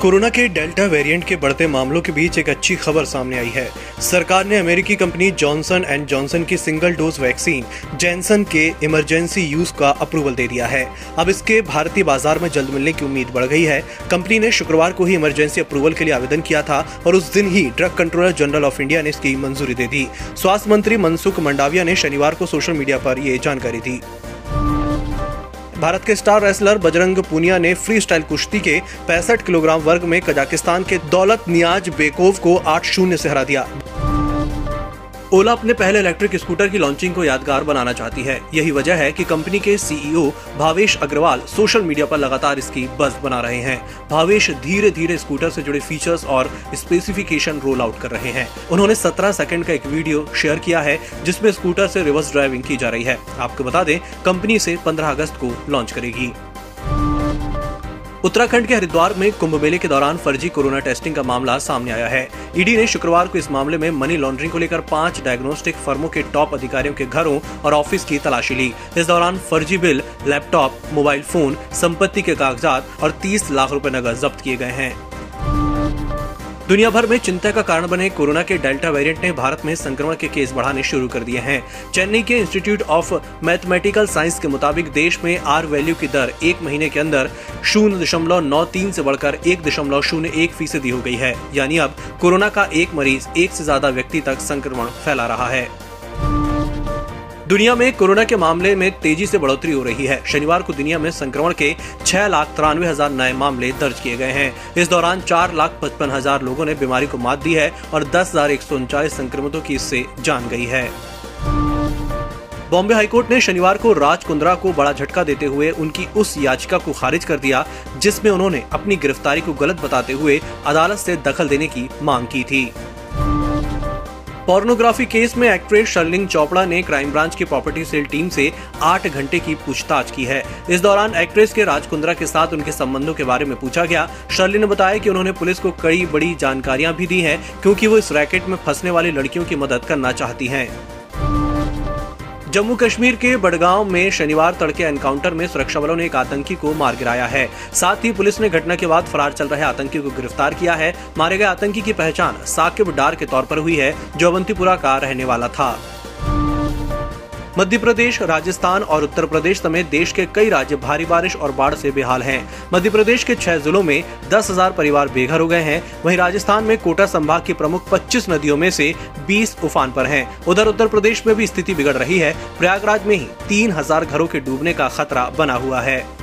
Corona के delta variant के बढ़ते मामलों के बीच एक अच्छी खबर सामने आई है। सरकार ने अमेरिकी कंपनी जॉनसन एंड जॉनसन की सिंगल डोज वैक्सीन जैनसन के इमरजेंसी यूज का अप्रूवल दे दिया है। अब इसके भारतीय बाजार में जल्द मिलने की उम्मीद बढ़ गई है। कंपनी ने शुक्रवार को ही इमरजेंसी अप्रूवल के लिए आवेदन किया था और उस दिन ही drug controller general of India ने इसकी मंजूरी दे दी। स्वास्थ्य मंत्री मनसुख मंडाविया ने शनिवार को सोशल मीडिया पर ये जानकारी दी। भारत के स्टार रेसलर बजरंग पूनिया ने फ्री स्टाइल कुश्ती के 65 किलोग्राम वर्ग में कजाकिस्तान के दौलत नियाज बेकोव को 8-0 से हरा दिया। ओला अपने पहले इलेक्ट्रिक स्कूटर की लॉन्चिंग को यादगार बनाना चाहती है। यही वजह है कि कंपनी के CEO Bhavesh Aggarwal social media पर लगातार इसकी बज़ बना रहे हैं। भावेश धीरे धीरे स्कूटर से जुड़े फीचर्स और स्पेसिफिकेशन रोल आउट कर रहे हैं। उन्होंने 17 सेकंड का एक वीडियो शेयर किया है जिसमें स्कूटर से रिवर्स ड्राइविंग की जा रही है। आपको बता दें, कंपनी इसे 15 अगस्त को लॉन्च करेगी। उत्तराखंड के हरिद्वार में कुंभ मेले के दौरान फर्जी कोरोना टेस्टिंग का मामला सामने आया है। ईडी ने शुक्रवार को इस मामले में मनी लॉन्ड्रिंग को लेकर 5 डायग्नोस्टिक फर्मों के टॉप अधिकारियों के घरों और ऑफिस की तलाशी ली। इस दौरान फर्जी बिल, लैपटॉप, मोबाइल फोन, संपत्ति के कागजात और 30 लाख रुपए नकद जब्त किए गए हैं। दुनिया भर में चिंता का कारण बने कोरोना के डेल्टा वेरिएंट ने भारत में संक्रमण के केस बढ़ाने शुरू कर दिए हैं। चेन्नई के इंस्टीट्यूट ऑफ मैथमेटिकल साइंस के मुताबिक देश में आर वैल्यू की दर एक महीने के अंदर 0.93 से बढ़कर 1.01% हो गई है। यानी अब कोरोना का एक मरीज 1 से ज्यादा व्यक्ति तक संक्रमण फैला रहा है। दुनिया में कोरोना के मामले में तेजी से बढ़ोतरी हो रही है। शनिवार को दुनिया में संक्रमण के 6,93,000 नए मामले दर्ज किए गए हैं। इस दौरान 4,55,000 लोगों ने बीमारी को मात दी है और 10,139 संक्रमितों की इससे जान गई है। बॉम्बे हाईकोर्ट ने शनिवार को राज कुंद्रा को बड़ा झटका देते हुए उनकी उस याचिका को खारिज कर दिया जिसमें उन्होंने अपनी गिरफ्तारी को गलत बताते हुए अदालत से दखल देने की मांग की थी। पोर्नोग्राफी केस में एक्ट्रेस शर्लिन चोपड़ा ने क्राइम ब्रांच की प्रॉपर्टी सेल टीम से 8 घंटे की पूछताछ की है। इस दौरान एक्ट्रेस के राज कुंद्रा के साथ उनके संबंधों के बारे में पूछा गया। शर्लिन ने बताया कि उन्होंने पुलिस को कई बड़ी जानकारियां भी दी हैं क्योंकि वो इस रैकेट में फंसने वाली लड़कियों की मदद करना चाहती हैं। जम्मू कश्मीर के बडगांव में शनिवार तड़के एनकाउंटर में सुरक्षा बलों ने एक आतंकी को मार गिराया है। साथ ही पुलिस ने घटना के बाद फरार चल रहे आतंकी को गिरफ्तार किया है। मारे गए आतंकी की पहचान साकिब डार के तौर पर हुई है जो अवंतीपुरा का रहने वाला था। मध्य प्रदेश, राजस्थान और उत्तर प्रदेश समेत देश के कई राज्य भारी बारिश और बाढ़ से बेहाल हैं। मध्य प्रदेश के 6 जिलों में 10,000 परिवार बेघर हो गए हैं। वहीं राजस्थान में कोटा संभाग की प्रमुख 25 नदियों में से 20 उफान पर हैं। उधर उत्तर प्रदेश में भी स्थिति बिगड़ रही है। प्रयागराज में ही 3,000 घरों के डूबने का खतरा बना हुआ है।